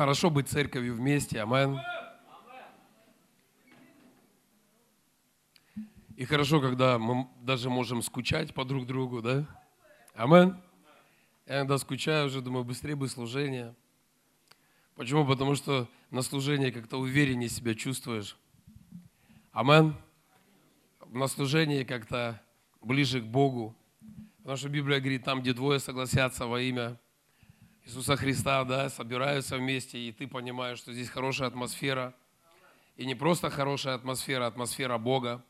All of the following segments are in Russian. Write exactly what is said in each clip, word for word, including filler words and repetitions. Хорошо быть церковью вместе. Амин. И хорошо, когда мы даже можем скучать по друг другу, да? Амин. Я иногда скучаю уже, думаю, быстрее бы служение. Почему? Потому что на служении как-то увереннее себя чувствуешь. Амин. На служении как-то ближе к Богу. Потому что Библия говорит, там, где двое согласятся во имя Иисуса Христа, да, собираются вместе, и ты понимаешь, что здесь хорошая атмосфера. И не просто хорошая атмосфера, атмосфера Бога.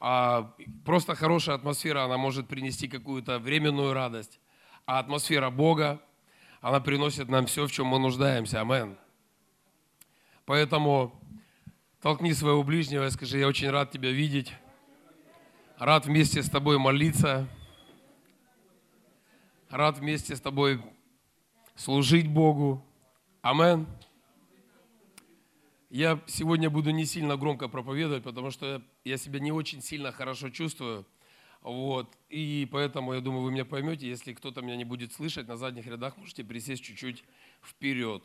А просто хорошая атмосфера, она может принести какую-то временную радость. А атмосфера Бога, она приносит нам все, в чем мы нуждаемся. Амин. Поэтому толкни своего ближнего и скажи: я очень рад тебя видеть. Рад вместе с тобой молиться. Рад вместе с тобой служить Богу. Амин. Я сегодня буду не сильно громко проповедовать, потому что я себя не очень сильно хорошо чувствую. Вот. И поэтому, я думаю, вы меня поймете. Если кто-то меня не будет слышать, на задних рядах можете присесть чуть-чуть вперед.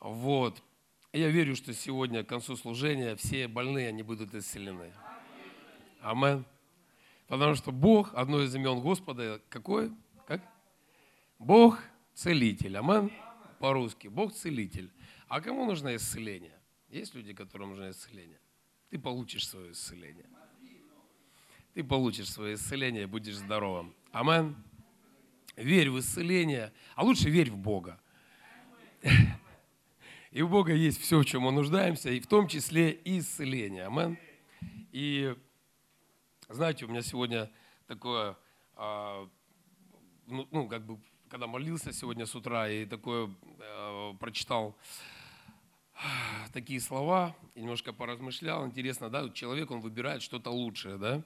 Вот. Я верю, что сегодня к концу служения все больные, они будут исцелены. Амин. Потому что Бог, одно из имен Господа, какой? Как? Бог целитель. Амин. По-русски. Бог целитель. А кому нужно исцеление? Есть люди, которым нужно исцеление? Ты получишь свое исцеление. Ты получишь свое исцеление и будешь здоровым. Амин. Верь в исцеление, а лучше верь в Бога. И у Бога есть все, в чем мы нуждаемся, и в том числе и исцеление. Амин. И знаете, у меня сегодня такое, ну, как бы, когда молился сегодня с утра, и такое прочитал такие слова, и немножко поразмышлял. Интересно, да, человек, он выбирает что-то лучшее, да?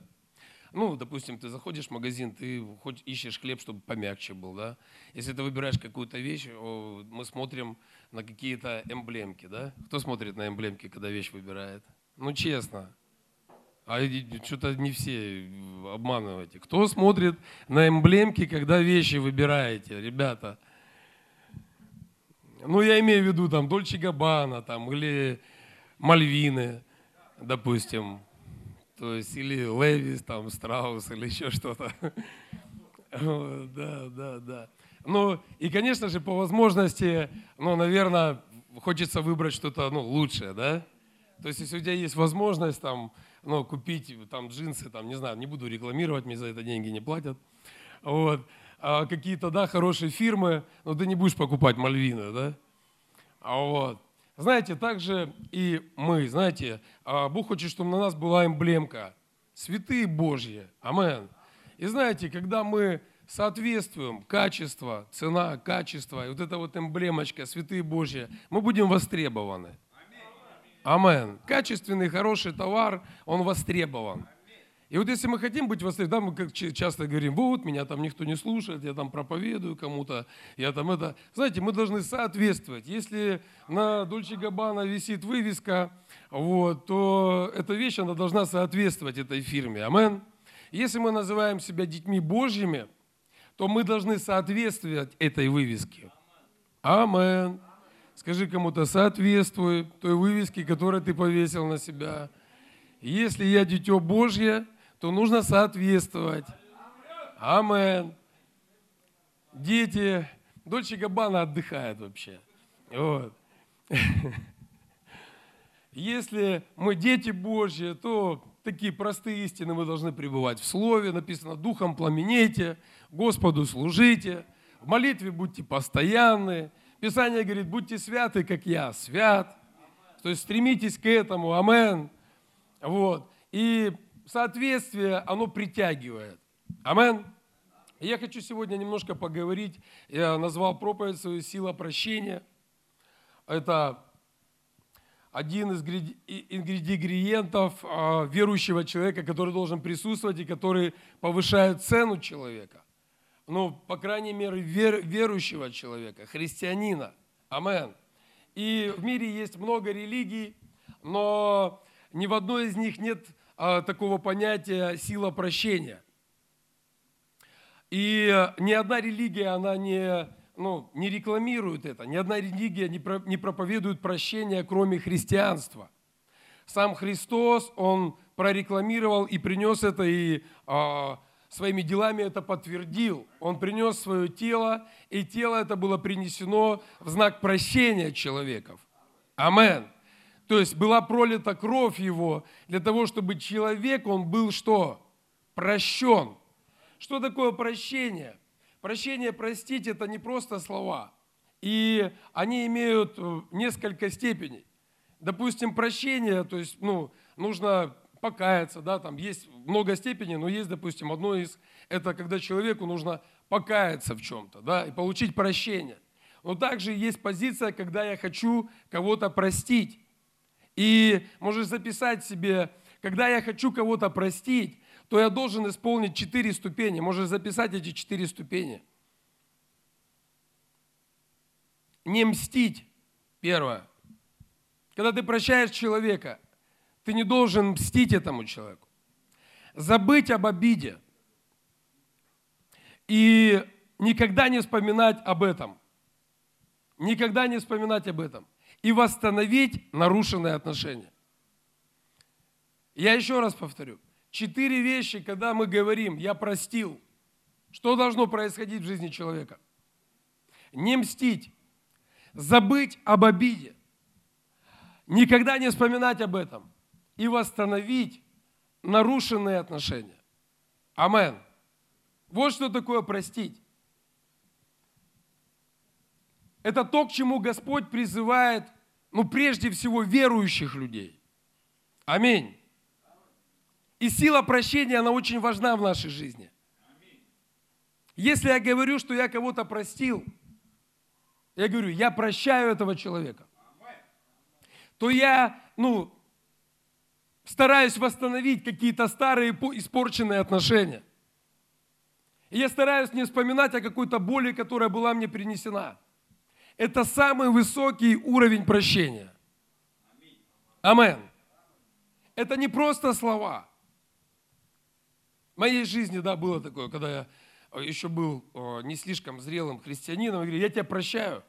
Ну, допустим, ты заходишь в магазин, ты хоть ищешь хлеб, чтобы помягче был, да? Если ты выбираешь какую-то вещь, мы смотрим на какие-то эмблемки, да? Кто смотрит на эмблемки, когда вещь выбирает? Ну, честно. А что-то не все обманываете. Кто смотрит на эмблемки, когда вещи выбираете, ребята? Ну, я имею в виду, там, Дольче Габбана, там, или Мальвины, допустим. То есть, или Левис, там, Страус, или еще что-то. Да, да, да. Ну, и, конечно же, по возможности, ну, наверное, хочется выбрать что-то, ну, лучшее, да? То есть, если у тебя есть возможность, там, ну, купить, там, джинсы, там, не знаю, не буду рекламировать, мне за это деньги не платят. Вот. А какие-то, да, хорошие фирмы, но ты не будешь покупать Мальвина, да? А вот. Знаете, также и мы, знаете, Бог хочет, чтобы на нас была эмблемка. Святые Божьи. Амин. И знаете, когда мы соответствуем качество, цена, качество, и вот эта вот эмблемочка, святые Божьи, мы будем востребованы. Амин. Качественный, хороший товар, он востребован. И вот если мы хотим быть востребованы, да, мы как часто говорим, вот, меня там никто не слушает, я там проповедую кому-то, я там это... Знаете, мы должны соответствовать. Если на Дольче Габбана висит вывеска, вот, то эта вещь, она должна соответствовать этой фирме. Амин. Если мы называем себя детьми Божьими, то мы должны соответствовать этой вывеске. Амин. Скажи кому-то: соответствуй той вывеске, которую ты повесил на себя. Если я дитё Божье, то нужно соответствовать. Амин. Дети. Дольче Габбана отдыхает вообще. Вот. Если мы дети Божьи, то такие простые истины: мы должны пребывать в Слове. Написано: духом пламенейте, Господу служите, в молитве будьте постоянны. Писание говорит: будьте святы, как я свят. То есть стремитесь к этому. Амин. Вот. И соответствие, оно притягивает. Амин. Я хочу сегодня немножко поговорить. Я назвал проповедь свою «Сила прощения». Это один из ингредиентов верующего человека, который должен присутствовать и который повышает цену человека. Ну, по крайней мере, верующего человека, христианина. Амин. И в мире есть много религий, но... ни в одной из них нет а, такого понятия «сила прощения». И ни одна религия, она не ну, не рекламируют это. Ни одна религия не, про, не проповедует прощения, кроме христианства. Сам Христос, Он прорекламировал и принес это, и э, своими делами это подтвердил. Он принес свое тело, и тело это было принесено в знак прощения человеков. Амен. То есть была пролита кровь Его для того, чтобы человек, он был что? Прощен. Что такое прощение? Прощение, простить, это не просто слова. И они имеют несколько степеней. Допустим, прощение, то есть, ну, нужно покаяться, да, там есть много степеней, но есть, допустим, одно из, это когда человеку нужно покаяться в чем-то, да, и получить прощение. Но также есть позиция, когда я хочу кого-то простить. И можешь записать себе, когда я хочу кого-то простить, то я должен исполнить четыре ступени. Можешь записать эти четыре ступени. Не мстить, первое. Когда ты прощаешь человека, ты не должен мстить этому человеку. Забыть об обиде и никогда не вспоминать об этом. Никогда не вспоминать об этом. И восстановить нарушенные отношения. Я еще раз повторю. Четыре вещи, когда мы говорим «я простил», что должно происходить в жизни человека? Не мстить, забыть об обиде, никогда не вспоминать об этом и восстановить нарушенные отношения. Амен. Вот что такое простить. Это то, к чему Господь призывает, ну, прежде всего, верующих людей. Аминь. И сила прощения, она очень важна в нашей жизни. Если я говорю, что я кого-то простил, я говорю, я прощаю этого человека, то я, ну, стараюсь восстановить какие-то старые испорченные отношения. И я стараюсь не вспоминать о какой-то боли, которая была мне принесена. Это самый высокий уровень прощения. Амен. Это не просто слова. В моей жизни, да, было такое, когда я еще был не слишком зрелым христианином, я говорю, я тебя прощаю,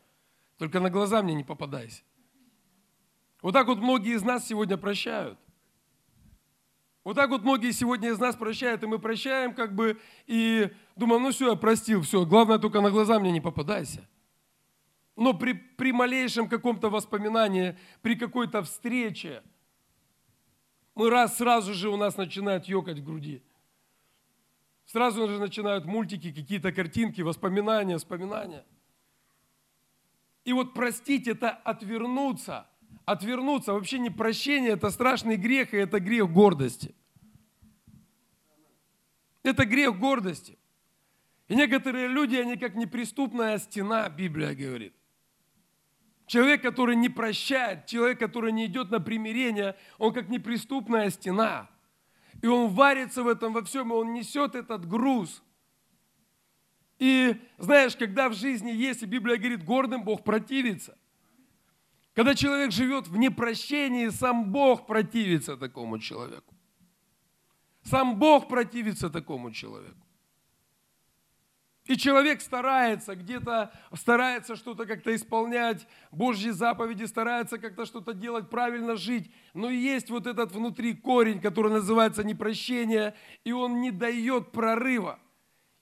только на глаза мне не попадайся. Вот так вот многие из нас сегодня прощают. Вот так вот многие сегодня из нас прощают, и мы прощаем, как бы, и думаем, ну все, я простил, все, главное, только на глаза мне не попадайся. Но при, при малейшем каком-то воспоминании, при какой-то встрече, мы раз, сразу же у нас начинает ёкать в груди. Сразу же начинают мультики, какие-то картинки, воспоминания, воспоминания. И вот простить – это отвернуться. Отвернуться, вообще не прощение, это страшный грех, и это грех гордости. Это грех гордости. И некоторые люди, они как неприступная стена, Библия говорит. Человек, который не прощает, человек, который не идет на примирение, он как неприступная стена. И он варится в этом во всем, и он несет этот груз. И знаешь, когда в жизни есть, и Библия говорит, гордым Бог противится. Когда человек живет в непрощении, сам Бог противится такому человеку. Сам Бог противится такому человеку. И человек старается где-то, старается что-то как-то исполнять, Божьи заповеди, старается как-то что-то делать, правильно жить. Но есть вот этот внутри корень, который называется непрощение, и он не дает прорыва.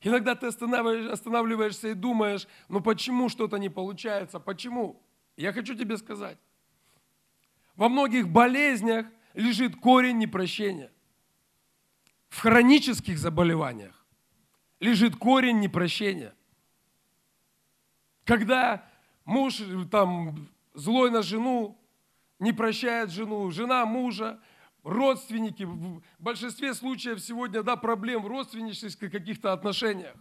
Иногда ты останавливаешься и думаешь, ну почему что-то не получается, почему? Я хочу тебе сказать, во многих болезнях лежит корень непрощения. В хронических заболеваниях лежит корень непрощения. Когда муж там, злой на жену, не прощает жену, жена мужа, родственники, в большинстве случаев сегодня, да, проблем в родственнических каких-то отношениях.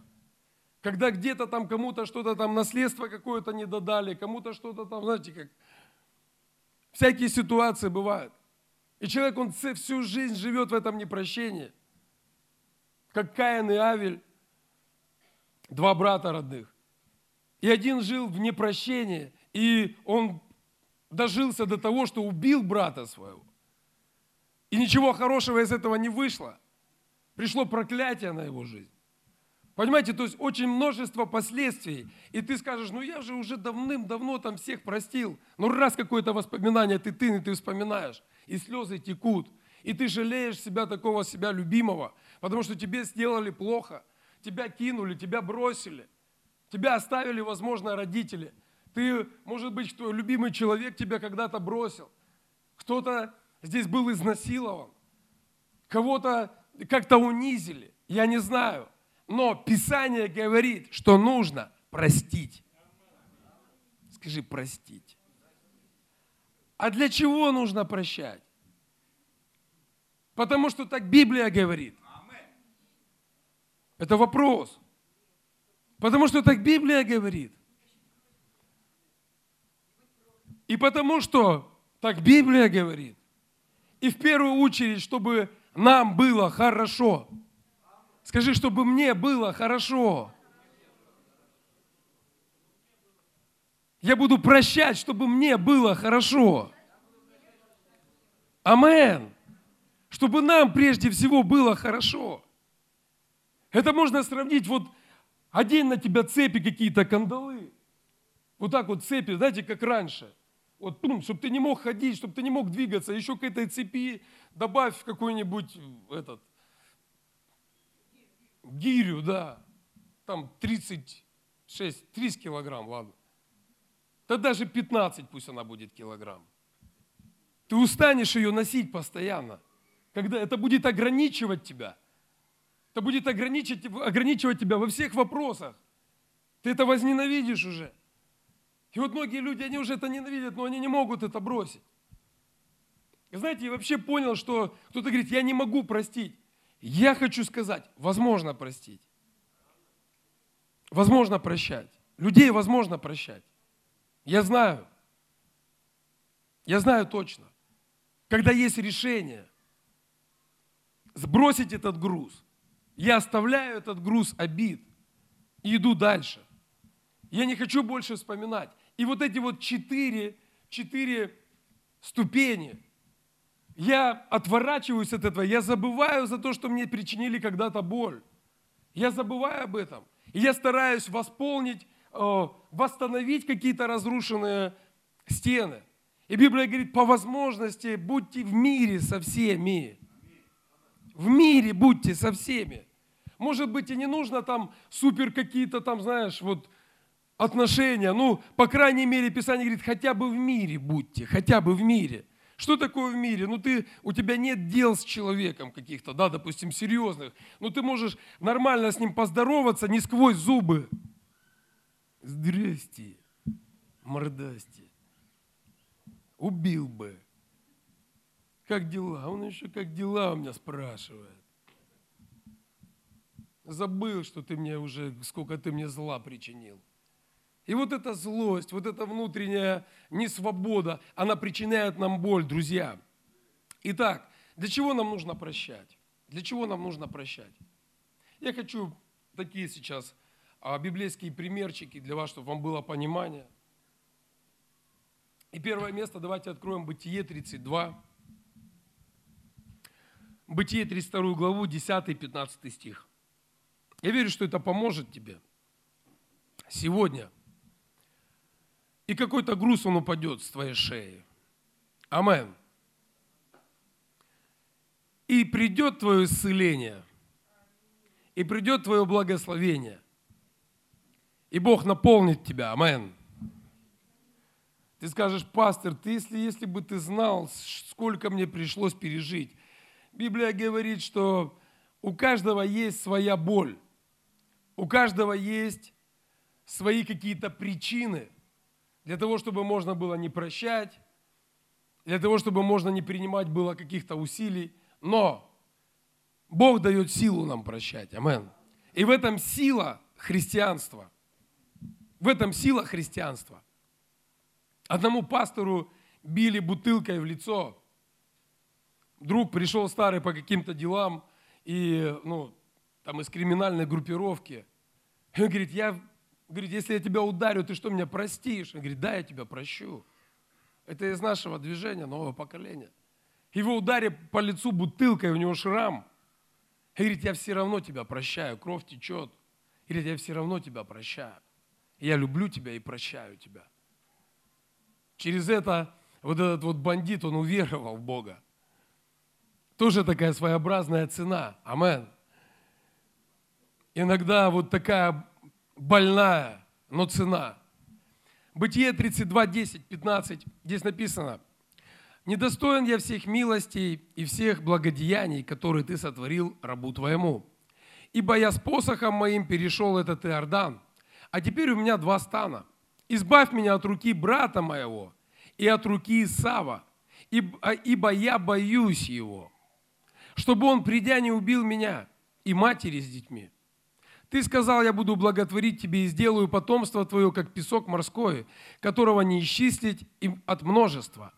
Когда где-то там кому-то что-то там, наследство какое-то не додали, кому-то что-то там, знаете, как... Всякие ситуации бывают. И человек, он всю жизнь живет в этом непрощении. Как Каин и Авель, два брата родных. И один жил в непрощении, и он дожился до того, что убил брата своего. И ничего хорошего из этого не вышло. Пришло проклятие на его жизнь. Понимаете, то есть очень множество последствий. И ты скажешь, ну я же уже давным-давно там всех простил. Ну раз какое-то воспоминание ты ты, ты вспоминаешь, и слезы текут. И ты жалеешь себя, такого себя любимого, потому что тебе сделали плохо, тебя кинули, тебя бросили, тебя оставили, возможно, родители. Ты, может быть, твой любимый человек тебя когда-то бросил, кто-то здесь был изнасилован, кого-то как-то унизили, я не знаю. Но Писание говорит, что нужно простить. Скажи, простить. А для чего нужно прощать? Потому что так Библия говорит. Это вопрос. Потому что так Библия говорит. И потому что так Библия говорит. И в первую очередь, чтобы нам было хорошо. Скажи, чтобы мне было хорошо. Я буду прощать, чтобы мне было хорошо. Аминь. Чтобы нам прежде всего было хорошо. Это можно сравнить, вот одень на тебя цепи какие-то, кандалы. Вот так вот цепи, знаете, как раньше. Вот, чтобы ты не мог ходить, чтобы ты не мог двигаться, еще к этой цепи добавь какой-нибудь этот, гирю, да, там тридцать шесть, тридцать килограмм, ладно. Да даже пятнадцать пусть она будет килограмм. Ты устанешь ее носить постоянно, когда это будет ограничивать тебя. Это будет ограничивать, ограничивать тебя во всех вопросах. Ты это возненавидишь уже. И вот многие люди, они уже это ненавидят, но они не могут это бросить. И знаете, я вообще понял, что кто-то говорит, я не могу простить. Я хочу сказать, возможно простить. Возможно прощать. Людей возможно прощать. Я знаю. Я знаю точно. Когда есть решение сбросить этот груз, я оставляю этот груз обид и иду дальше. Я не хочу больше вспоминать. И вот эти вот четыре, четыре ступени. Я отворачиваюсь от этого, я забываю за то, что мне причинили когда-то боль. Я забываю об этом. И я стараюсь восполнить, э, восстановить какие-то разрушенные стены. И Библия говорит, по возможности будьте в мире со всеми. В мире будьте со всеми. Может быть, и не нужно там супер какие-то там, знаешь, вот отношения. Ну, по крайней мере, Писание говорит, хотя бы в мире будьте, хотя бы в мире. Что такое в мире? Ну, ты, у тебя нет дел с человеком каких-то, да, допустим, серьезных. Но ты можешь нормально с ним поздороваться, не сквозь зубы. Здрасте, мордасте. Убил бы. Как дела? Он еще как дела у меня спрашивает. Забыл, что ты мне уже, сколько ты мне зла причинил. И вот эта злость, вот эта внутренняя несвобода, она причиняет нам боль, друзья. Итак, для чего нам нужно прощать? Для чего нам нужно прощать? Я хочу такие сейчас библейские примерчики для вас, чтобы вам было понимание. И первое место, давайте откроем Бытие тридцать два. Бытие тридцать вторую главу, десятый-пятнадцатый стих. Я верю, что это поможет тебе сегодня. И какой-то груз, он упадет с твоей шеи. Аминь. И придет твое исцеление, и придет твое благословение, и Бог наполнит тебя. Аминь. Ты скажешь, пастор, ты, если, если бы ты знал, сколько мне пришлось пережить. Библия говорит, что у каждого есть своя боль, у каждого есть свои какие-то причины, для того, чтобы можно было не прощать, для того, чтобы можно не принимать было каких-то усилий. Но Бог дает силу нам прощать. Аминь. И в этом сила христианства. В этом сила христианства. Одному пастору били бутылкой в лицо. Друг пришел старый по каким-то делам, и, ну, там из криминальной группировки. И он говорит, я... Говорит, если я тебя ударю, ты что, меня простишь? Он говорит, да, я тебя прощу. Это из нашего движения, нового поколения. Его ударили по лицу бутылкой, у него шрам. И говорит, я все равно тебя прощаю, кровь течет. Или я все равно тебя прощаю. Я люблю тебя и прощаю тебя. Через это вот этот вот бандит, он уверовал в Бога. Тоже такая своеобразная цена. Амен. Иногда вот такая больная, но цена. Бытие тридцать два, десять, пятнадцать. Здесь написано: «Недостоин я всех милостей и всех благодеяний, которые ты сотворил рабу твоему. Ибо я с посохом моим перешел этот Иордан, а теперь у меня два стана. Избавь меня от руки брата моего и от руки Исава, ибо я боюсь его, чтобы он, придя, не убил меня и матери с детьми. Ты сказал, я буду благотворить тебе и сделаю потомство твое, как песок морской, которого не исчислить от множества».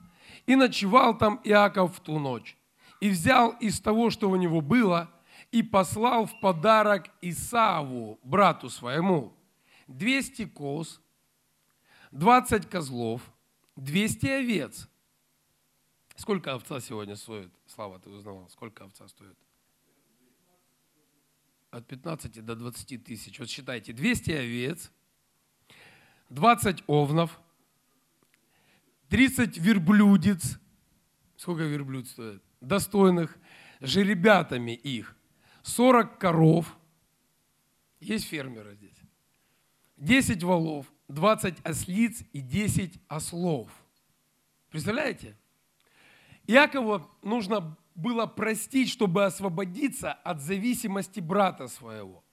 И ночевал там Иаков в ту ночь, и взял из того, что у него было, и послал в подарок Исаву, брату своему, двести коз, двадцать козлов, двести овец. Сколько овца сегодня стоит? Слава, ты узнавал, сколько овца стоит? От пятнадцати до двадцати тысяч. Вот считайте, двести овец, двадцать овнов, тридцать верблюдец. Сколько верблюд стоит? Достойных жеребятами их. сорок коров. Есть фермеры здесь. десять волов, двадцать ослиц и десять ослов. Представляете? Иакову нужно было простить, чтобы освободиться от зависимости брата своего.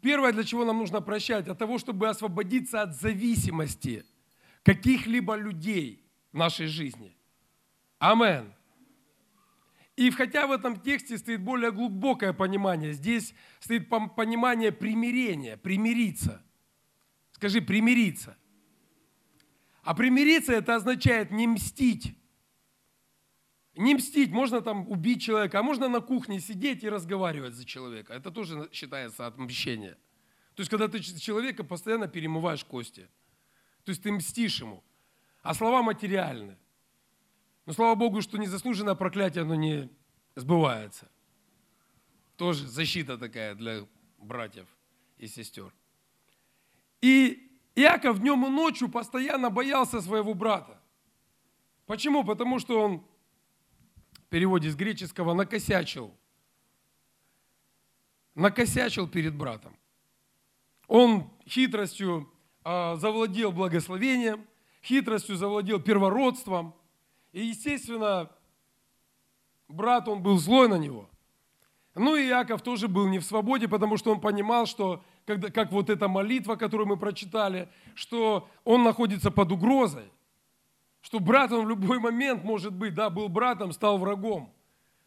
Первое, для чего нам нужно прощать, от того, чтобы освободиться от зависимости каких-либо людей в нашей жизни. Амен. И хотя в этом тексте стоит более глубокое понимание, здесь стоит понимание примирения, примириться. Скажи, примириться. А примириться это означает не мстить. Не мстить, можно там убить человека, а можно на кухне сидеть и разговаривать за человека. Это тоже считается отмщение. То есть, когда ты человека постоянно перемываешь кости. То есть, ты мстишь ему. А слова материальны. Но слава Богу, что незаслуженное проклятие, оно не сбывается. Тоже защита такая для братьев и сестер. И Иаков днем и ночью постоянно боялся своего брата. Почему? Потому что он... в переводе с греческого «накосячил». Накосячил перед братом. Он хитростью завладел благословением, хитростью завладел первородством. И, естественно, брат, он был злой на него. Ну и Иаков тоже был не в свободе, потому что он понимал, что, как вот эта молитва, которую мы прочитали, что он находится под угрозой. Что брат он в любой момент может быть, да, был братом, стал врагом.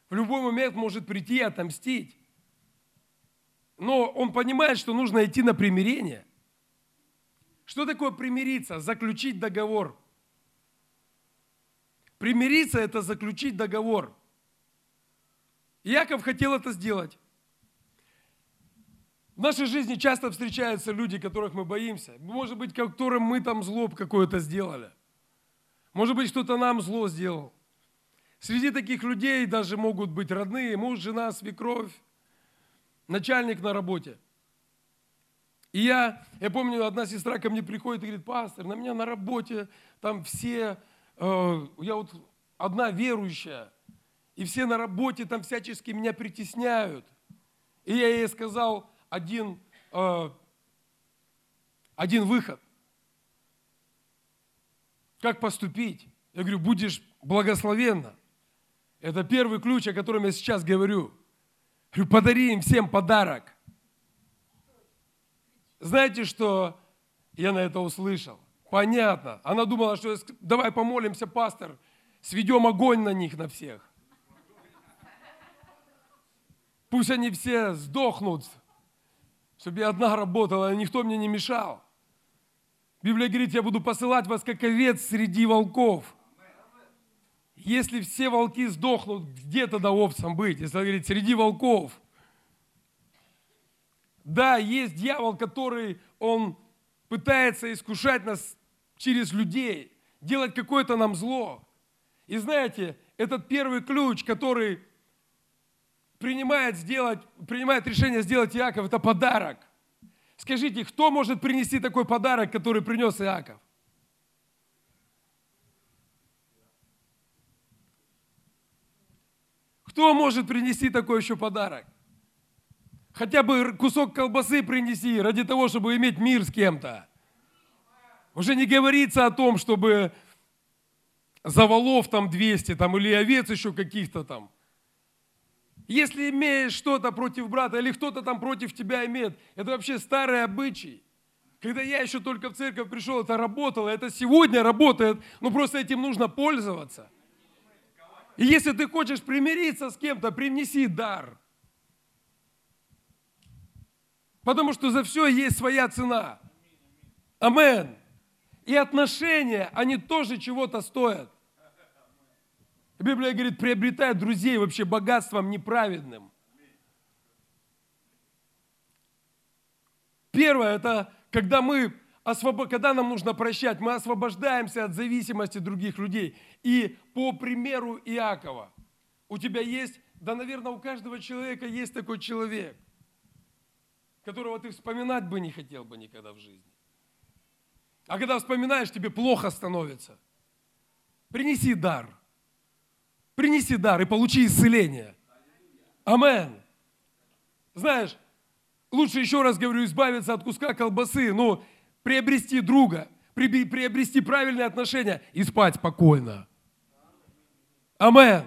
В любой момент может прийти и отомстить. Но он понимает, что нужно идти на примирение. Что такое примириться? Заключить договор. Примириться – это заключить договор. Иаков хотел это сделать. В нашей жизни часто встречаются люди, которых мы боимся. Может быть, которым мы там зло какое-то сделали. Может быть, кто-то нам зло сделал. Среди таких людей даже могут быть родные, муж, жена, свекровь, начальник на работе. И я, я помню, одна сестра ко мне приходит и говорит: пастор, на меня на работе там все, э, я вот одна верующая, и все на работе там всячески меня притесняют. И я ей сказал один, э, один выход. Как поступить? Я говорю, будешь благословенна. Это первый ключ, о котором я сейчас говорю. Я говорю, подари им всем подарок. Знаете, что я на это услышал? Понятно. Она думала, что я... давай помолимся, пастор, сведем огонь на них, на всех. Пусть они все сдохнут, чтобы я одна работала, и никто мне не мешал. Библия говорит, я буду посылать вас, как овец среди волков. Если все волки сдохнут, где тогда овцам быть? Если он говорит, среди волков. Да, есть дьявол, который, он пытается искушать нас через людей, делать какое-то нам зло. И знаете, этот первый ключ, который принимает, сделать, принимает решение сделать Иаков, это подарок. Скажите, кто может принести такой подарок, который принес Иаков? Кто может принести такой еще подарок? Хотя бы кусок колбасы принеси, ради того, чтобы иметь мир с кем-то. Уже не говорится о том, чтобы завалов там двести, там, или овец еще каких-то там. Если имеешь что-то против брата, или кто-то там против тебя имеет, это вообще старые обычаи. Когда я еще только в церковь пришел, это работало, это сегодня работает, но просто этим нужно пользоваться. И если ты хочешь примириться с кем-то, принеси дар. Потому что за все есть своя цена. Амен. И отношения, они тоже чего-то стоят. Библия говорит, приобретает друзей вообще богатством неправедным. Первое, это когда мы, освоб... когда нам нужно прощать, мы освобождаемся от зависимости других людей. И по примеру Иакова, у тебя есть, да, наверное, у каждого человека есть такой человек, которого ты вспоминать бы не хотел бы никогда в жизни. А когда вспоминаешь, тебе плохо становится. Принеси дар. Принеси дар и получи исцеление. Амен. Знаешь, лучше, еще раз говорю, избавиться от куска колбасы, но приобрести друга, приобрести правильные отношения и спать спокойно. Амен.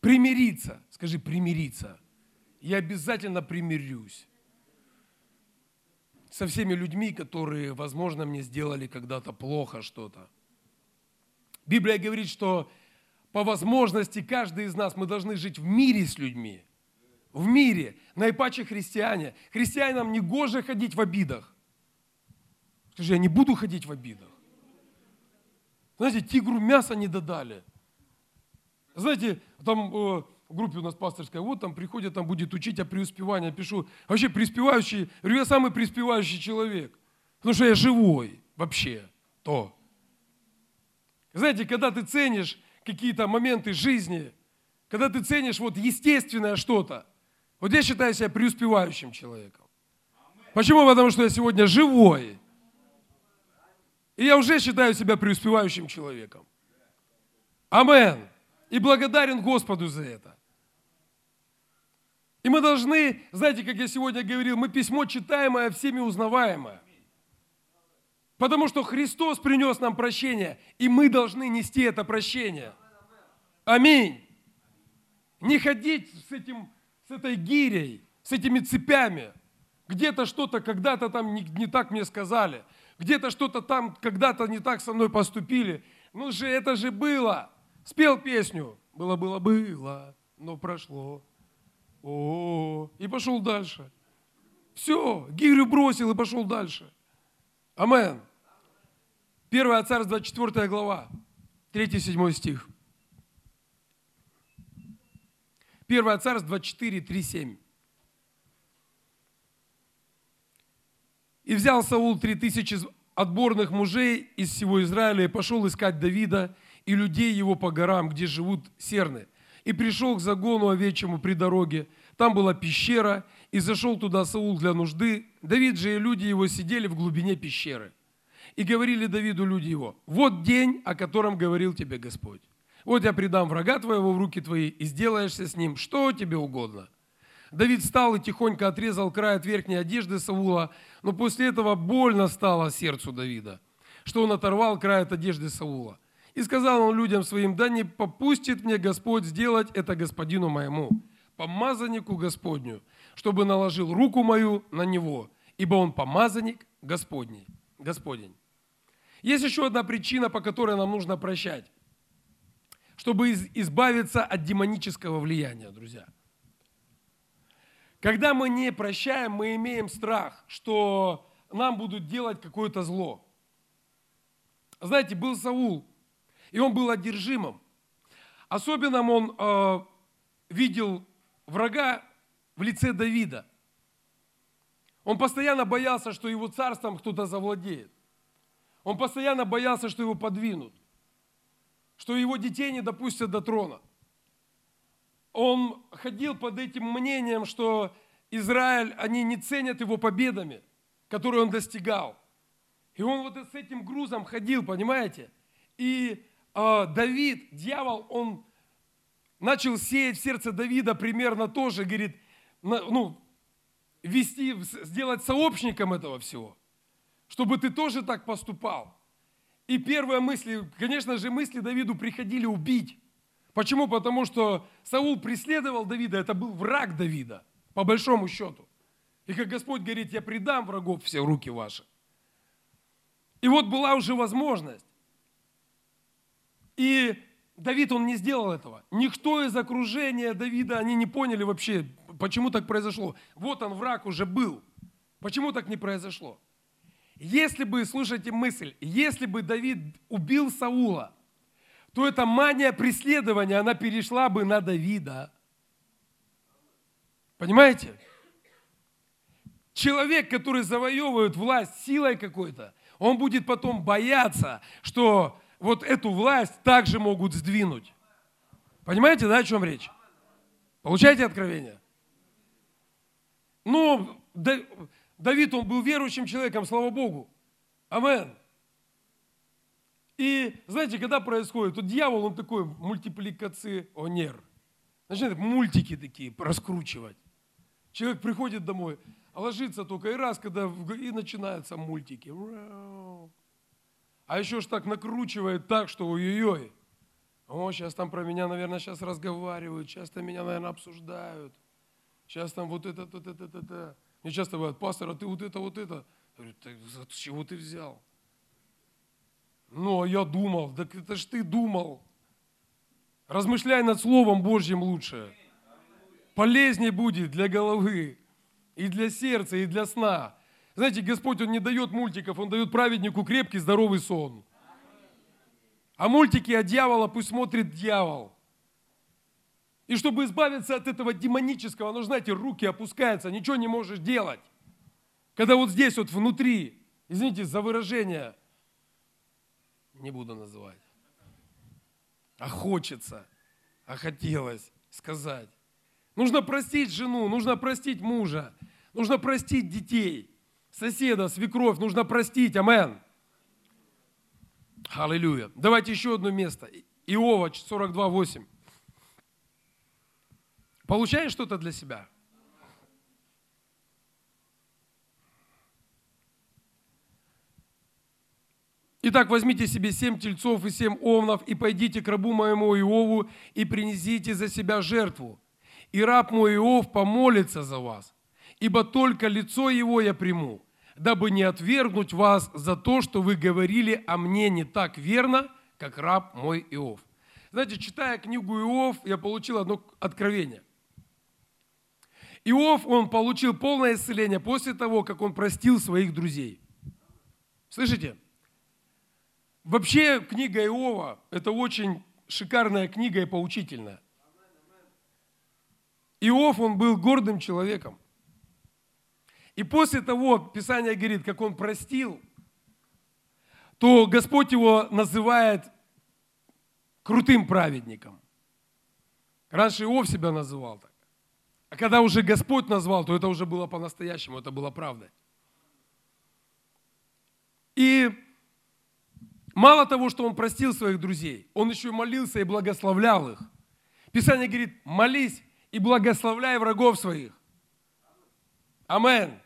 Примириться. Скажи, примириться. Я обязательно примирюсь со всеми людьми, которые, возможно, мне сделали когда-то плохо что-то. Библия говорит, что по возможности каждый из нас мы должны жить в мире с людьми. В мире. Наипаче христиане. Христианам не гоже ходить в обидах. Скажи, я не буду ходить в обидах. Знаете, тигру мяса не додали. Знаете, там... В группе у нас пасторская, вот там приходит, там будет учить о преуспевании. Я пишу, вообще преуспевающий, я самый преуспевающий человек, потому что я живой вообще, то. Знаете, когда ты ценишь какие-то моменты жизни, когда ты ценишь вот естественное что-то, вот я считаю себя преуспевающим человеком. Почему? Потому что я сегодня живой. И я уже считаю себя преуспевающим человеком. Амен. И благодарен Господу за это. И мы должны, знаете, как я сегодня говорил, мы письмо читаемое, всеми узнаваемое. Потому что Христос принес нам прощение, и мы должны нести это прощение. Аминь. Не ходить с этим, с этой гирей, с этими цепями. Где-то что-то когда-то там не, не так мне сказали, где-то что-то там когда-то не так со мной поступили. Ну же, это же было. Спел песню «Было-было-было, но прошло». О-о-о. И пошел дальше. Все, гирю бросил и пошел дальше. Амен. первое Царств, двадцать четвёртая глава, три-семь стих. первое Царств, двадцать четыре, три-семь. «И взял Саул три тысячи отборных мужей из всего Израиля и пошел искать Давида, и людей его по горам, где живут серны. И пришел к загону овечьему при дороге. Там была пещера, и зашел туда Саул для нужды. Давид же и люди его сидели в глубине пещеры. И говорили Давиду люди его: вот день, о котором говорил тебе Господь. Вот я предам врага твоего в руки твои, и сделаешься с ним что тебе угодно. Давид встал и тихонько отрезал край от верхней одежды Саула, но после этого больно стало сердцу Давида, что он оторвал край от одежды Саула. И сказал он людям своим: да не попустит мне Господь сделать это господину моему, помазаннику Господню, чтобы наложил руку мою на него, ибо он помазанник Господний». Господень. Есть еще одна причина, по которой нам нужно прощать, чтобы избавиться от демонического влияния, друзья. Когда мы не прощаем, мы имеем страх, что нам будут делать какое-то зло. Знаете, был Саул, и он был одержимым. Особенно он э, видел врага в лице Давида. Он постоянно боялся, что его царством кто-то завладеет. Он постоянно боялся, что его подвинут, что его детей не допустят до трона. он ходил под этим мнением, что Израиль, они не ценят его победами, которые он достигал. И он вот с этим грузом ходил, понимаете? И э, Давид, дьявол, он начал сеять в сердце Давида примерно тоже, говорит, на, ну, вести, сделать сообщником этого всего, чтобы ты тоже так поступал. И первые мысли, конечно же, мысли Давиду приходили убить. Почему? Потому что Саул преследовал Давида, это был враг Давида, по большому счету. И как Господь говорит, я предам врагов все в руки ваши. И вот была уже возможность. И Давид, он не сделал этого. Никто из окружения Давида, они не поняли вообще, почему так произошло. Вот он, враг уже был. Почему так не произошло? Если бы, слушайте мысль, если бы Давид убил Саула, то эта мания преследования, она перешла бы на Давида. Понимаете? Человек, который завоевывает власть силой какой-то, он будет потом бояться, что вот эту власть также могут сдвинуть. Понимаете, да, о чем речь? Получаете откровение? Ну, Давид, он был верующим человеком, слава Богу. Амен. И знаете, когда происходит, то дьявол, он такой мультипликационер. Начинает мультики такие раскручивать. Человек приходит домой, а ложится только и раз, когда и начинаются мультики. А еще ж так накручивает так, что ой-ой-ой. О, сейчас там про меня, наверное, сейчас разговаривают, сейчас там меня, наверное, обсуждают. Сейчас там вот это, вот это, вот это. Мне часто говорят, пастор, а ты вот это, вот это. Я говорю, с чего ты взял? Ну, а я думал, так это ж ты думал. Размышляй над Словом Божьим лучше. Полезнее будет для головы, и для сердца, и для сна. Знаете, Господь, Он не дает мультиков, Он дает праведнику крепкий, здоровый сон. А мультики от дьявола пусть смотрит дьявол. И чтобы избавиться от этого демонического, ну, знаете, руки опускаются, ничего не можешь делать. Когда вот здесь вот внутри, извините за выражение, не буду называть, а хочется, а хотелось сказать. Нужно простить жену, нужно простить мужа, нужно простить детей, соседа, свекровь, нужно простить, амен. Аллилуйя. Давайте еще одно место. Иова сорок два, восемь. Получаешь что-то для себя? Итак, возьмите себе семь тельцов и семь овнов, и пойдите к рабу моему Иову, и принесите за себя жертву. И раб мой Иов помолится за вас, ибо только лицо его я приму, дабы не отвергнуть вас за то, что вы говорили о мне не так верно, как раб мой Иов. Знаете, читая книгу Иов, я получил одно откровение. Иов, он получил полное исцеление после того, как он простил своих друзей. Слышите? Вообще книга Иова – это очень шикарная книга и поучительная. Иов, он был гордым человеком. И после того, Писание говорит, как он простил, то Господь его называет крутым праведником. Раньше Иов себя называл так. А когда уже Господь назвал, то это уже было по-настоящему, это было правдой. И мало того, что он простил своих друзей, он еще и молился и благословлял их. Писание говорит, молись и благословляй врагов своих. Амен.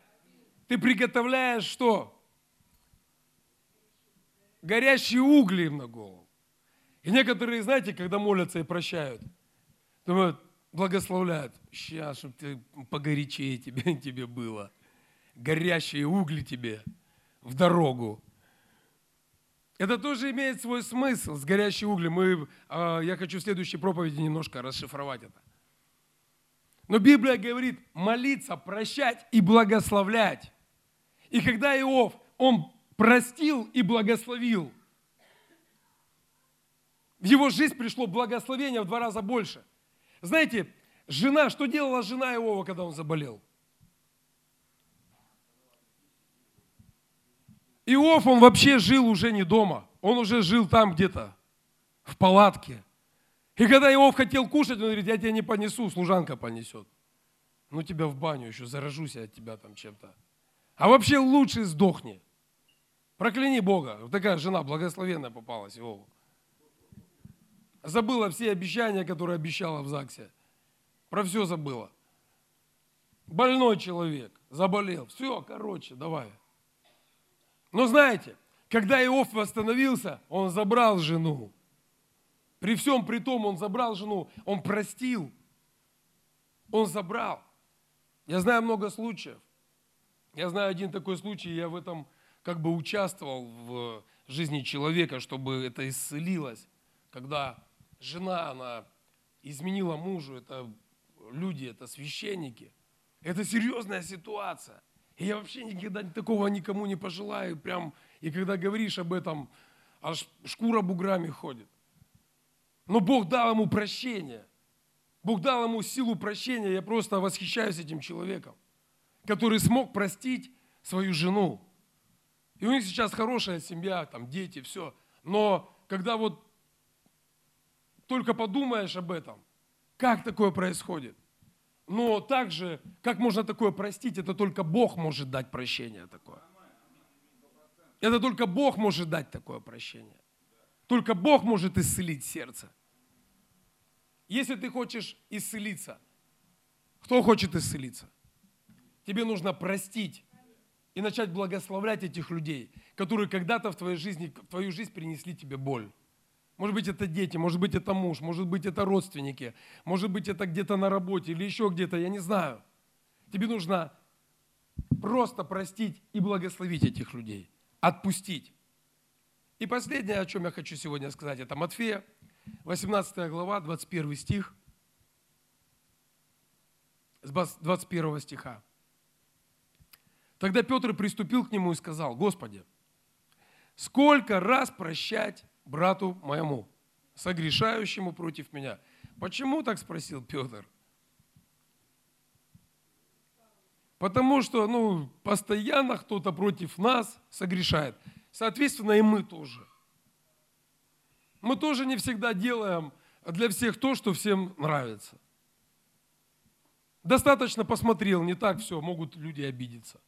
Ты приготовляешь что? Горящие угли им на голову. И некоторые, знаете, когда молятся и прощают, думают, благословляют. Сейчас, чтобы ты погорячее тебе, тебе было. Горящие угли тебе в дорогу. Это тоже имеет свой смысл, с горящие угли. Мы, я хочу в следующей проповеди немножко расшифровать это. Но Библия говорит молиться, прощать и благословлять. И когда Иов, он простил и благословил, в его жизнь пришло благословение в два раза больше. Знаете, жена, что делала жена Иова, когда он заболел? Иов, он вообще жил уже не дома, он уже жил там где-то, в палатке. И когда Иов хотел кушать, он говорит, я тебя не понесу, служанка понесет. Ну тебя в баню еще, заражусь я от тебя там чем-то. А вообще лучше сдохни. Прокляни Бога. Вот такая жена благословенная попалась Иову. Забыла все обещания, которые обещала в ЗАГСе. Про все забыла. Больной человек, заболел. Все, короче, давай. Но знаете, когда Иов восстановился, он забрал жену. При всем при том он забрал жену, он простил. Он забрал. Я знаю много случаев. Я знаю один такой случай, я в этом как бы участвовал в жизни человека, чтобы это исцелилось. Когда жена, она изменила мужу, это люди, это священники. Это серьезная ситуация. И я вообще никогда такого никому не пожелаю. Прям, и когда говоришь об этом, аж шкура буграми ходит. Но Бог дал ему прощение. Бог дал ему силу прощения. Я просто восхищаюсь этим человеком, который смог простить свою жену. И у них сейчас хорошая семья, там дети, все. Но когда вот только подумаешь об этом, как такое происходит? Но также, как можно такое простить, это только Бог может дать прощение такое. Это только Бог может дать такое прощение. Только Бог может исцелить сердце. Если ты хочешь исцелиться, кто хочет исцелиться? Тебе нужно простить и начать благословлять этих людей, которые когда-то в твоей жизни, в твою жизнь принесли тебе боль. Может быть, это дети, может быть, это муж, может быть, это родственники, может быть, это где-то на работе или еще где-то, я не знаю. Тебе нужно просто простить и благословить этих людей, отпустить. И последнее, о чем я хочу сегодня сказать, это Матфея, восемнадцатая глава, двадцать первый стих, с двадцать первого стиха. Тогда Петр приступил к нему и сказал, Господи, сколько раз прощать брату моему, согрешающему против меня? Почему так спросил Петр? Потому что, ну, постоянно кто-то против нас согрешает. Соответственно, и мы тоже. Мы тоже не всегда делаем для всех то, что всем нравится. Достаточно посмотрел, не так все, могут люди обидеться.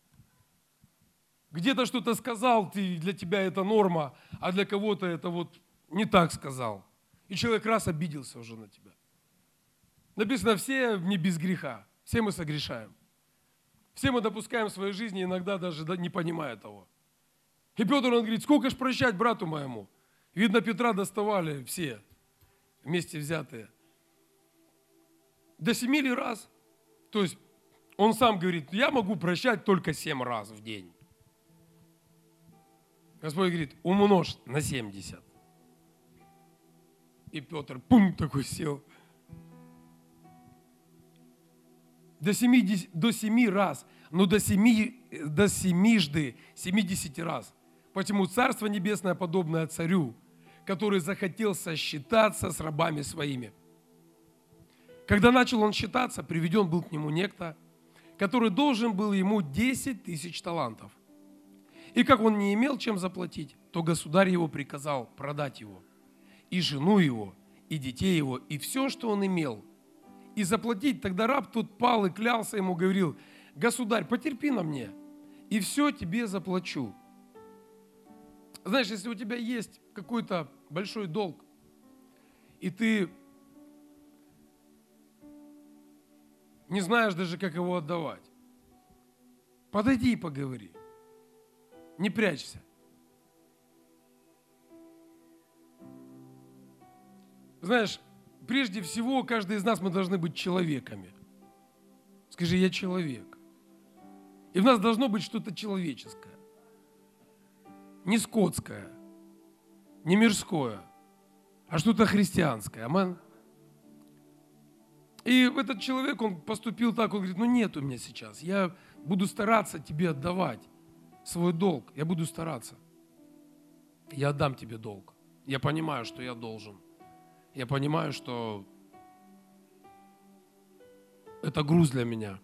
Где-то что-то сказал, ты, для тебя это норма, а для кого-то это вот не так сказал. И человек раз обиделся уже на тебя. Написано, все не без греха, все мы согрешаем. Все мы допускаем в своей жизни, иногда даже не понимая того. И Петр, он говорит, сколько ж прощать брату моему? Видно, Петра доставали все вместе взятые. До семи ли раз? То есть он сам говорит, я могу прощать только семь раз в день. Господь говорит, умножь на семьдесят. И Петр, пум, такой сел. До семи, до семи раз, но до семи, до семижды, семидесяти раз. Почему Царство Небесное подобное царю, который захотел сосчитаться с рабами своими. Когда начал он считаться, приведен был к нему некто, который должен был ему десять тысяч талантов. И как он не имел чем заплатить, то государь его приказал продать его, и жену его, и детей его, и все, что он имел. И заплатить тогда раб тут пал и клялся ему, говорил, государь, потерпи на мне, и все тебе заплачу. Знаешь, если у тебя есть какой-то большой долг, и ты не знаешь даже, как его отдавать, подойди и поговори. Не прячься. Знаешь, прежде всего, каждый из нас мы должны быть человеками. Скажи, я человек. И в нас должно быть что-то человеческое. Не скотское, не мирское, а что-то христианское. Аминь. И этот человек, он поступил так, он говорит, ну нет у меня сейчас, я буду стараться тебе отдавать свой долг, я буду стараться. Я отдам тебе долг. Я понимаю, что я должен. Я понимаю, что это груз для меня.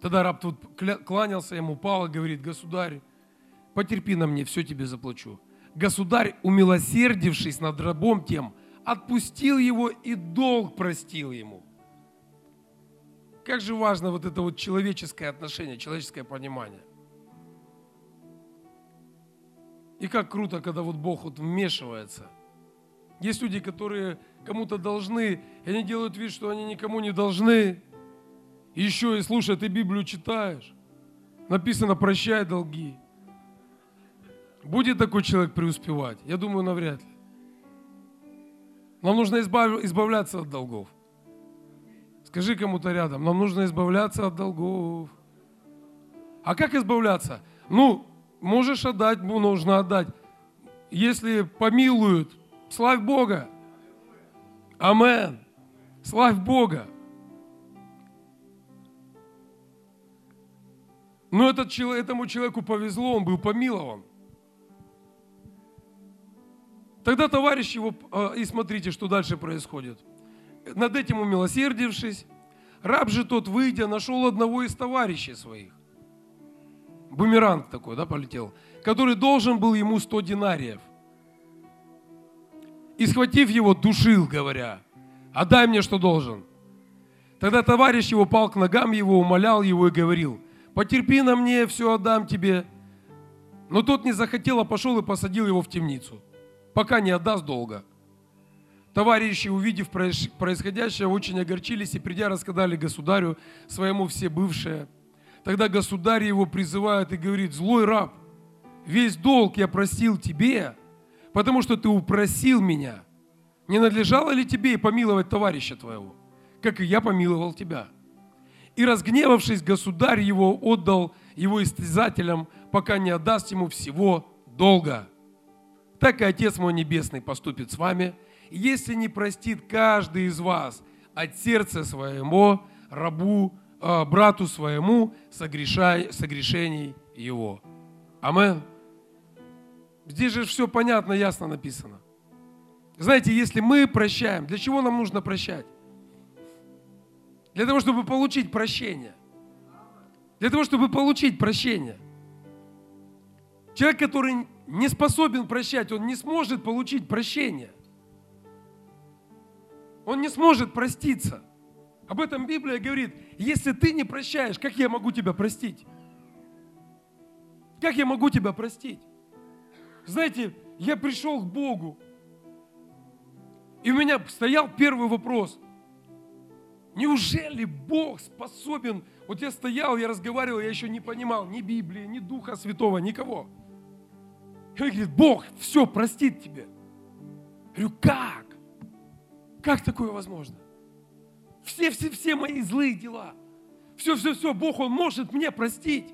Тогда раб тут кланялся ему, пал и говорит, государь, потерпи на мне, все тебе заплачу. Государь, умилосердившись над рабом тем, отпустил его и долг простил ему». Как же важно вот это вот человеческое отношение, человеческое понимание. И как круто, когда вот Бог вот вмешивается. Есть люди, которые кому-то должны, и они делают вид, что они никому не должны. Еще и слушай, ты Библию читаешь. Написано, прощай долги. Будет такой человек преуспевать? Я думаю, навряд ли. Нам нужно избавляться от долгов. Скажи кому-то рядом, нам нужно избавляться от долгов. А как избавляться? Ну, можешь отдать, ну, нужно отдать. Если помилуют, славь Бога. Амен. Славь Бога. Но этот, этому человеку повезло, он был помилован. Тогда товарищ его, и смотрите, что дальше происходит. Над этим умилосердившись, раб же тот, выйдя, нашел одного из товарищей своих. Бумеранг такой, да, полетел, который должен был ему сто динариев. И, схватив его, душил, говоря: «Отдай мне, что должен». Тогда товарищ его пал к ногам его, умолял его и говорил: «Потерпи на мне, все отдам тебе». Но тот не захотел, а пошел и посадил его в темницу, пока не отдаст долга. Товарищи, увидев происходящее, очень огорчились и, придя, рассказали государю своему все бывшие. Тогда государь его призывает и говорит: «Злой раб, весь долг я простил тебе, потому что ты упросил меня. Не надлежало ли тебе помиловать товарища твоего, как и я помиловал тебя?» И, разгневавшись, государь его отдал его истязателям, пока не отдаст ему всего долга. Так и Отец мой Небесный поступит с вами, если не простит каждый из вас от сердца своему рабу, э, брату своему согрешай, согрешений его». Амен. Здесь же все понятно, ясно написано. Знаете, если мы прощаем, для чего нам нужно прощать? Для того, чтобы получить прощение. Для того, чтобы получить прощение. Человек, который не способен прощать, он не сможет получить прощение. Он не сможет проститься. Об этом Библия говорит: если ты не прощаешь, как я могу тебя простить? Как я могу тебя простить? Знаете, я пришел к Богу, и у меня стоял первый вопрос. Неужели Бог способен? Вот я стоял, я разговаривал, я еще не понимал ни Библии, ни Духа Святого, никого. И он говорит: Бог все простит тебе. Я говорю: как? Как такое возможно? Все-все-все мои злые дела. Все-все-все, Бог, Он может мне простить.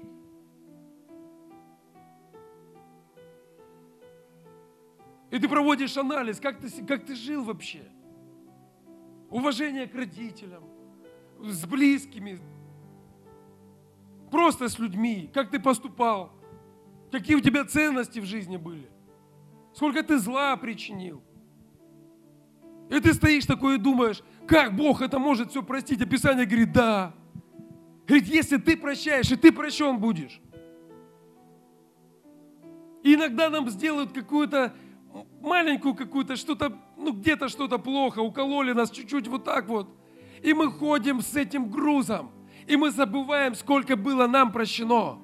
И ты проводишь анализ, как ты, как ты жил вообще. Уважение к родителям, с близкими, просто с людьми, как ты поступал, какие у тебя ценности в жизни были, сколько ты зла причинил. И ты стоишь такой и думаешь: как Бог это может все простить? А Писание говорит: да. Говорит, если ты прощаешь, и ты прощен будешь. И иногда нам сделают какую-то маленькую какую-то, что-то, ну где-то что-то плохо, укололи нас чуть-чуть вот так вот. И мы ходим с этим грузом. И мы забываем, сколько было нам прощено.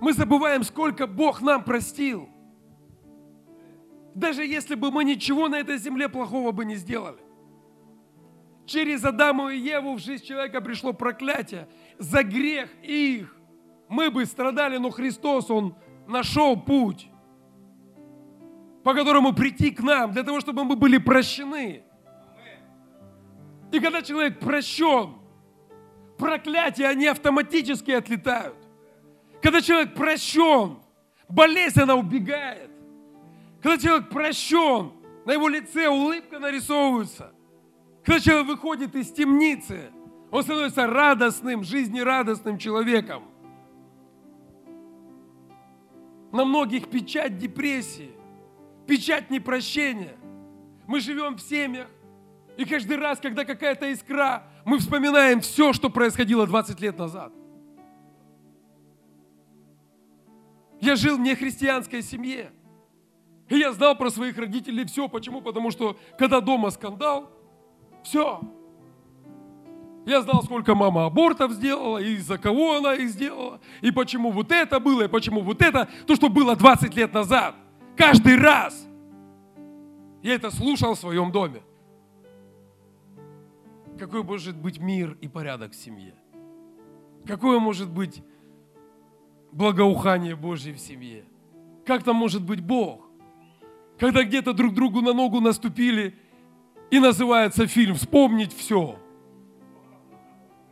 Мы забываем, сколько Бог нам простил. Даже если бы мы ничего на этой земле плохого бы не сделали. Через Адама и Еву в жизнь человека пришло проклятие. За грех их мы бы страдали, но Христос, Он нашел путь, по которому прийти к нам, для того, чтобы мы были прощены. И когда человек прощен, проклятия, они автоматически отлетают. Когда человек прощен, болезнь, она убегает. Когда человек прощен, на его лице улыбка нарисовывается. Когда человек выходит из темницы, он становится радостным, жизнерадостным человеком. На многих печать депрессии, печать непрощения. Мы живем в семьях, и каждый раз, когда какая-то искра, мы вспоминаем все, что происходило двадцать лет назад. Я жил в нехристианской семье. И я знал про своих родителей все. Почему? Потому что когда дома скандал, все. Я знал, сколько мама абортов сделала, и из-за кого она их сделала, и почему вот это было, и почему вот это, то, что было двадцать лет назад. Каждый раз я это слушал в своем доме. Какой может быть мир и порядок в семье? Какое может быть благоухание Божье в семье? Как там может быть Бог? Когда где-то друг другу на ногу наступили, и называется фильм «Вспомнить все».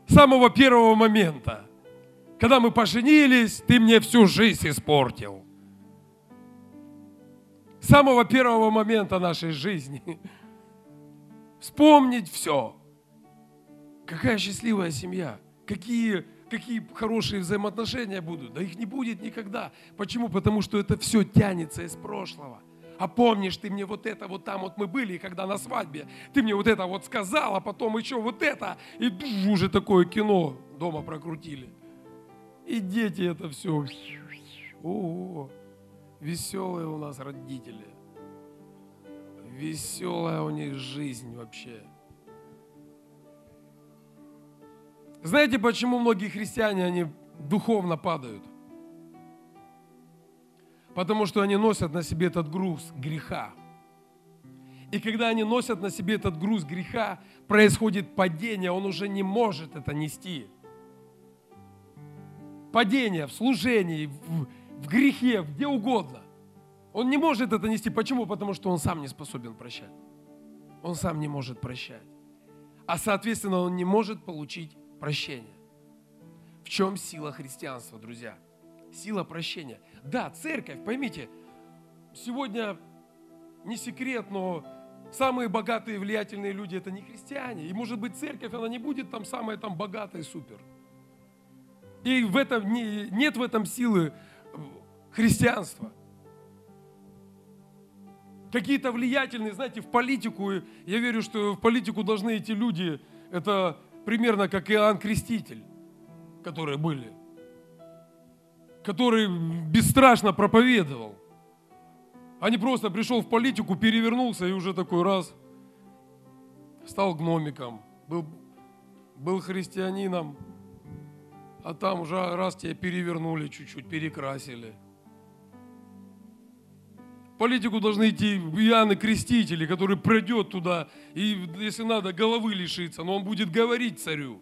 С самого первого момента, когда мы поженились, ты мне всю жизнь испортил. С самого первого момента нашей жизни. Вспомнить все. Какая счастливая семья. Какие, какие хорошие взаимоотношения будут. Да их не будет никогда. Почему? Потому что это все тянется из прошлого. А помнишь, ты мне вот это, вот там вот мы были, и когда на свадьбе, ты мне вот это вот сказал, а потом еще вот это, и уже такое кино дома прокрутили. И дети это все. О, веселые у нас родители. Веселая у них жизнь вообще. Знаете, почему многие христиане, они духовно падают? Потому что они носят на себе этот груз греха. И когда они носят на себе этот груз греха, происходит падение, он уже не может это нести. Падение в служении, в, в грехе, где угодно. Он не может это нести. Почему? Потому что он сам не способен прощать. Он сам не может прощать. А соответственно, он не может получить прощение. В чем сила христианства, друзья? Сила прощения. Да, церковь, поймите, сегодня не секрет, но самые богатые, влиятельные люди – это не христиане. И, может быть, церковь, она не будет там самая там богатая, супер. И в этом, не, нет в этом силы христианства. Какие-то влиятельные, знаете, в политику, я верю, что в политику должны идти люди, это примерно как Иоанн Креститель, которые были. Который бесстрашно проповедовал. А не просто пришел в политику, перевернулся и уже такой раз стал гномиком, был, был христианином, а там уже раз тебя перевернули чуть-чуть, перекрасили. В политику должны идти Иоанны Крестители, который придет туда, и если надо, головы лишится, но он будет говорить царю.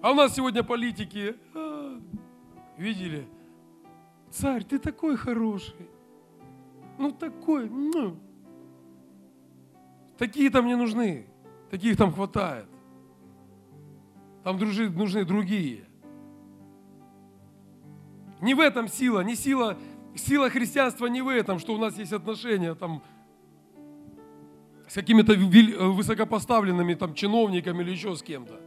А у нас сегодня политики... Видели? Царь, ты такой хороший. Ну, такой. Ну. Такие там не нужны. Таких там хватает. Там дружи, нужны другие. Не в этом сила. Не сила, сила христианства не в этом, что у нас есть отношения там, с какими-то высокопоставленными там, чиновниками или еще с кем-то.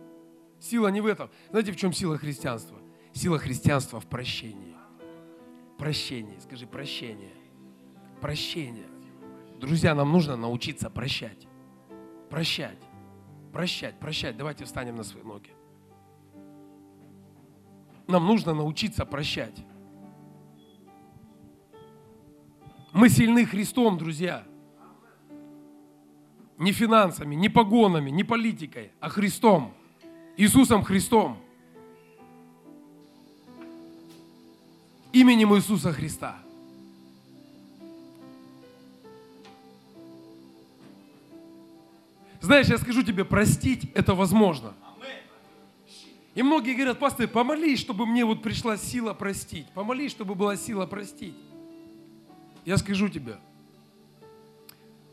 Сила не в этом. Знаете, в чем сила христианства? Сила христианства в прощении. Прощение. Скажи, прощение. Прощение. Друзья, нам нужно научиться прощать. Прощать. Прощать. Прощать. Давайте встанем на свои ноги. Нам нужно научиться прощать. Мы сильны Христом, друзья. Не финансами, не погонами, не политикой, а Христом. Иисусом Христом. Именем Иисуса Христа. Знаешь, я скажу тебе, простить это возможно. И многие говорят, пастор, помолись, чтобы мне вот пришла сила простить. Помолись, чтобы была сила простить. Я скажу тебе,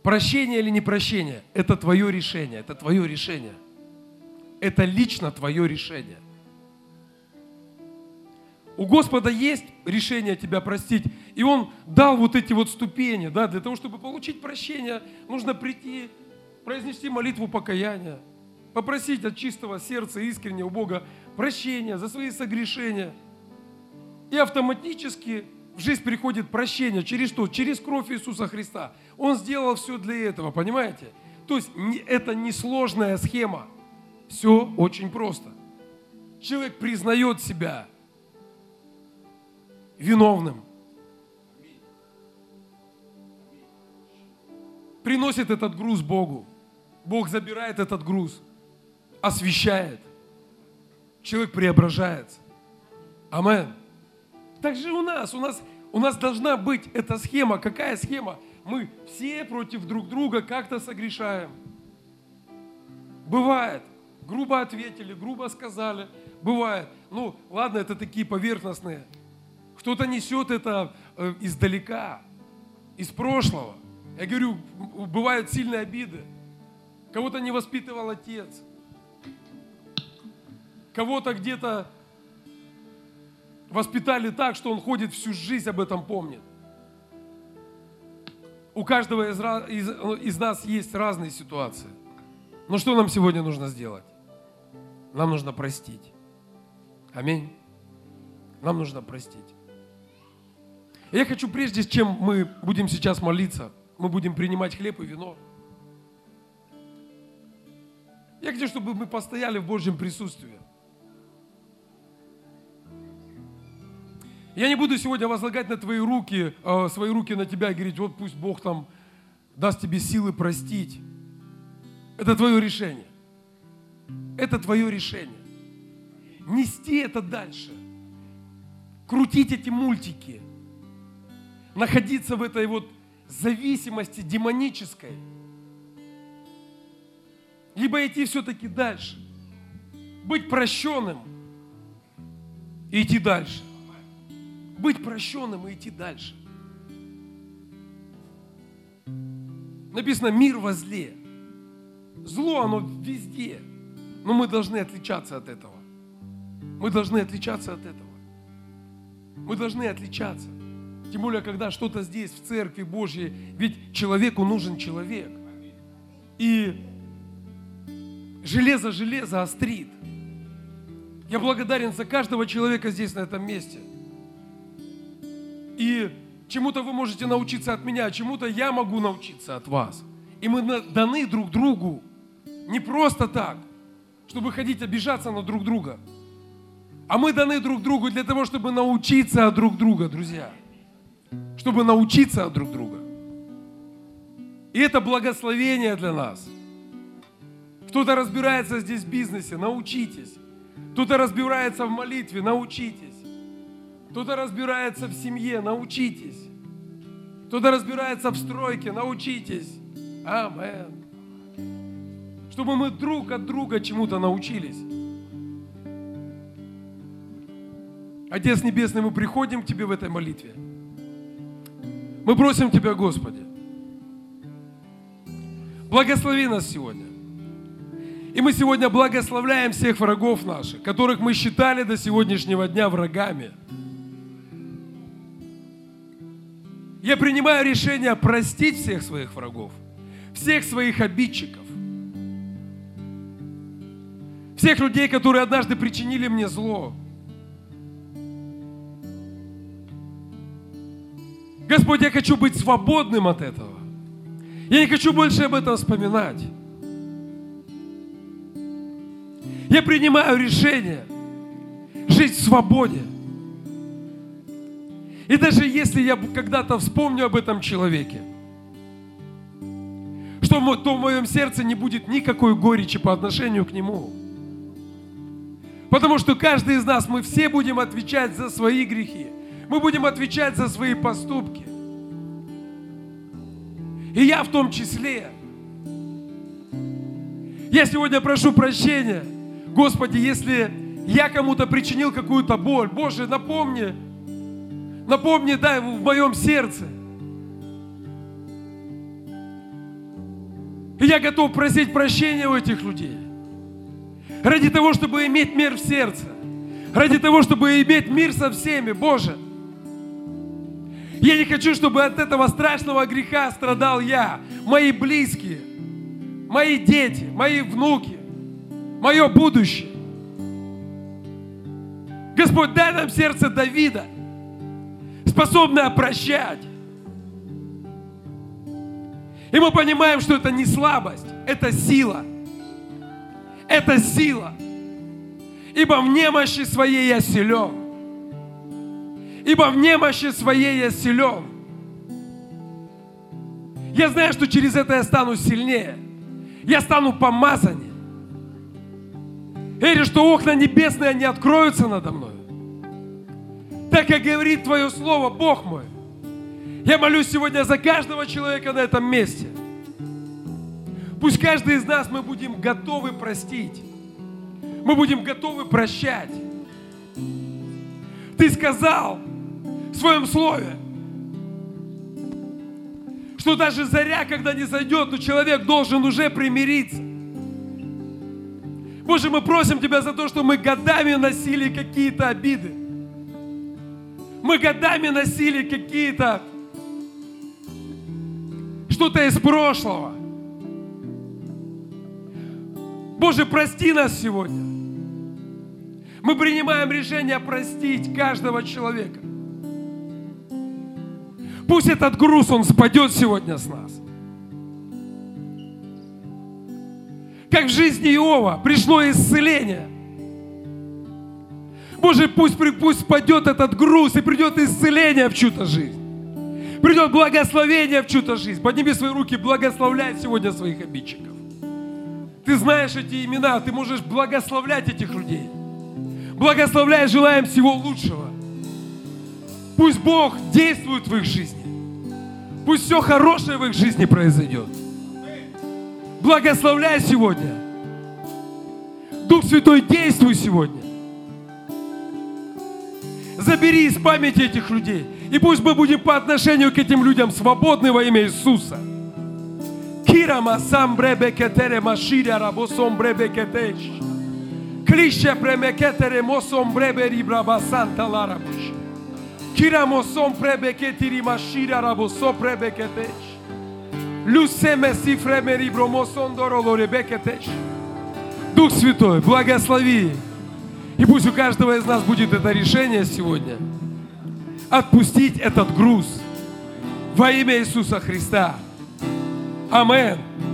прощение или не прощение, это твое решение, это твое решение. Это лично твое решение. У Господа есть решение тебя простить, и Он дал вот эти вот ступени, да, для того, чтобы получить прощение, нужно прийти, произнести молитву покаяния, попросить от чистого сердца искренне у Бога прощения за свои согрешения. И автоматически в жизнь приходит прощение. Через что? Через кровь Иисуса Христа. Он сделал все для этого, понимаете? То есть это несложная схема. Все очень просто. Человек признает себя виновным. приносит этот груз Богу. Бог забирает этот груз, освещает. Человек преображается. Аминь. Так же у нас. У нас, у нас должна быть эта схема. Какая схема? Мы все против друг друга как-то согрешаем. Бывает. Грубо ответили, грубо сказали. Бывает. Ну, ладно, это такие поверхностные. Кто-то несет это издалека, из прошлого. Я говорю, бывают сильные обиды. Кого-то не воспитывал отец. Кого-то где-то воспитали так, что он ходит всю жизнь, об этом помнит. У каждого из, из, из нас есть разные ситуации. Но что нам сегодня нужно сделать? Нам нужно простить. Аминь. Нам нужно простить. Я хочу, прежде чем мы будем сейчас молиться, мы будем принимать хлеб и вино. Я хочу, чтобы мы постояли в Божьем присутствии. Я не буду сегодня возлагать на твои руки, э, свои руки на тебя и говорить, вот пусть Бог там даст тебе силы простить. Это твое решение. Это твое решение. Нести это дальше. Крутить эти мультики. Находиться в этой вот зависимости демонической. Либо идти все-таки дальше. Быть прощенным и идти дальше. Быть прощенным и идти дальше. Написано, мир во зле. Зло, оно везде. Но мы должны отличаться от этого. Мы должны отличаться от этого. Мы должны отличаться. Тем более, когда что-то здесь, в церкви Божьей. Ведь человеку нужен человек. И железо железо острит. Я благодарен за каждого человека здесь, на этом месте. И чему-то вы можете научиться от меня, чему-то я могу научиться от вас. И мы даны друг другу не просто так, чтобы ходить обижаться на друг друга, а мы даны друг другу для того, чтобы научиться от друг друга, друзья. Чтобы научиться от друг друга. И это благословение для нас. Кто-то разбирается здесь в бизнесе, научитесь. Кто-то разбирается в молитве, научитесь. Кто-то разбирается в семье, научитесь. Кто-то разбирается в стройке, научитесь. Аминь. Чтобы мы друг от друга чему-то научились. Отец Небесный, мы приходим к Тебе в этой молитве. Мы просим Тебя, Господи, благослови нас сегодня. И мы сегодня благословляем всех врагов наших, которых мы считали до сегодняшнего дня врагами. Я принимаю решение простить всех своих врагов, всех своих обидчиков, всех людей, которые однажды причинили мне зло. Господь, я хочу быть свободным от этого. Я не хочу больше об этом вспоминать. Я принимаю решение жить в свободе. И даже если я когда-то вспомню об этом человеке, что, то в моем сердце не будет никакой горечи по отношению к нему. Потому что каждый из нас, мы все будем отвечать за свои грехи. Мы будем отвечать за свои поступки. И я в том числе. Я сегодня прошу прощения. Господи, если я кому-то причинил какую-то боль, Боже, напомни, Напомни, дай в моем сердце. И я готов просить прощения у этих людей. Ради того, чтобы иметь мир в сердце. Ради того, чтобы иметь мир со всеми, Боже. Я не хочу, чтобы от этого страшного греха страдал я, мои близкие, мои дети, мои внуки, мое будущее. Господь, дай нам сердце Давида, способная прощать. И мы понимаем, что это не слабость, это сила. Это сила. Ибо в немощи своей я силен. Ибо в немощи своей я силен. Я знаю, что через это я стану сильнее. Я стану помазаннее. Я верю, что окна небесные, они откроются надо мной. Так, как говорит Твое Слово, Бог мой. Я молюсь сегодня за каждого человека на этом месте. Пусть каждый из нас мы будем готовы простить. Мы будем готовы прощать. Ты сказал в Своем Слове, что даже заря, когда не зайдет, но человек должен уже примириться. Боже, мы просим Тебя за то, что мы годами носили какие-то обиды. Мы годами носили какие-то что-то из прошлого. Боже, прости нас сегодня. Мы принимаем решение простить каждого человека. Пусть этот груз, он спадет сегодня с нас. Как в жизни Иова пришло исцеление. Боже, пусть, пусть спадет этот груз, и придет исцеление в чью-то жизнь. Придет благословение в чью-то жизнь. Подними свои руки, благословляй сегодня своих обидчиков. Ты знаешь эти имена, ты можешь благословлять этих людей. Благословляй, желаем всего лучшего. Пусть Бог действует в их жизни. Пусть все хорошее в их жизни произойдет. Благословляй сегодня. Дух Святой, действуй сегодня. Забери из памяти этих людей. И пусть мы будем по отношению к этим людям свободны во имя Иисуса. Дух Святой, благослови. И пусть у каждого из нас будет это решение сегодня. Отпустить этот груз во имя Иисуса Христа. Аминь.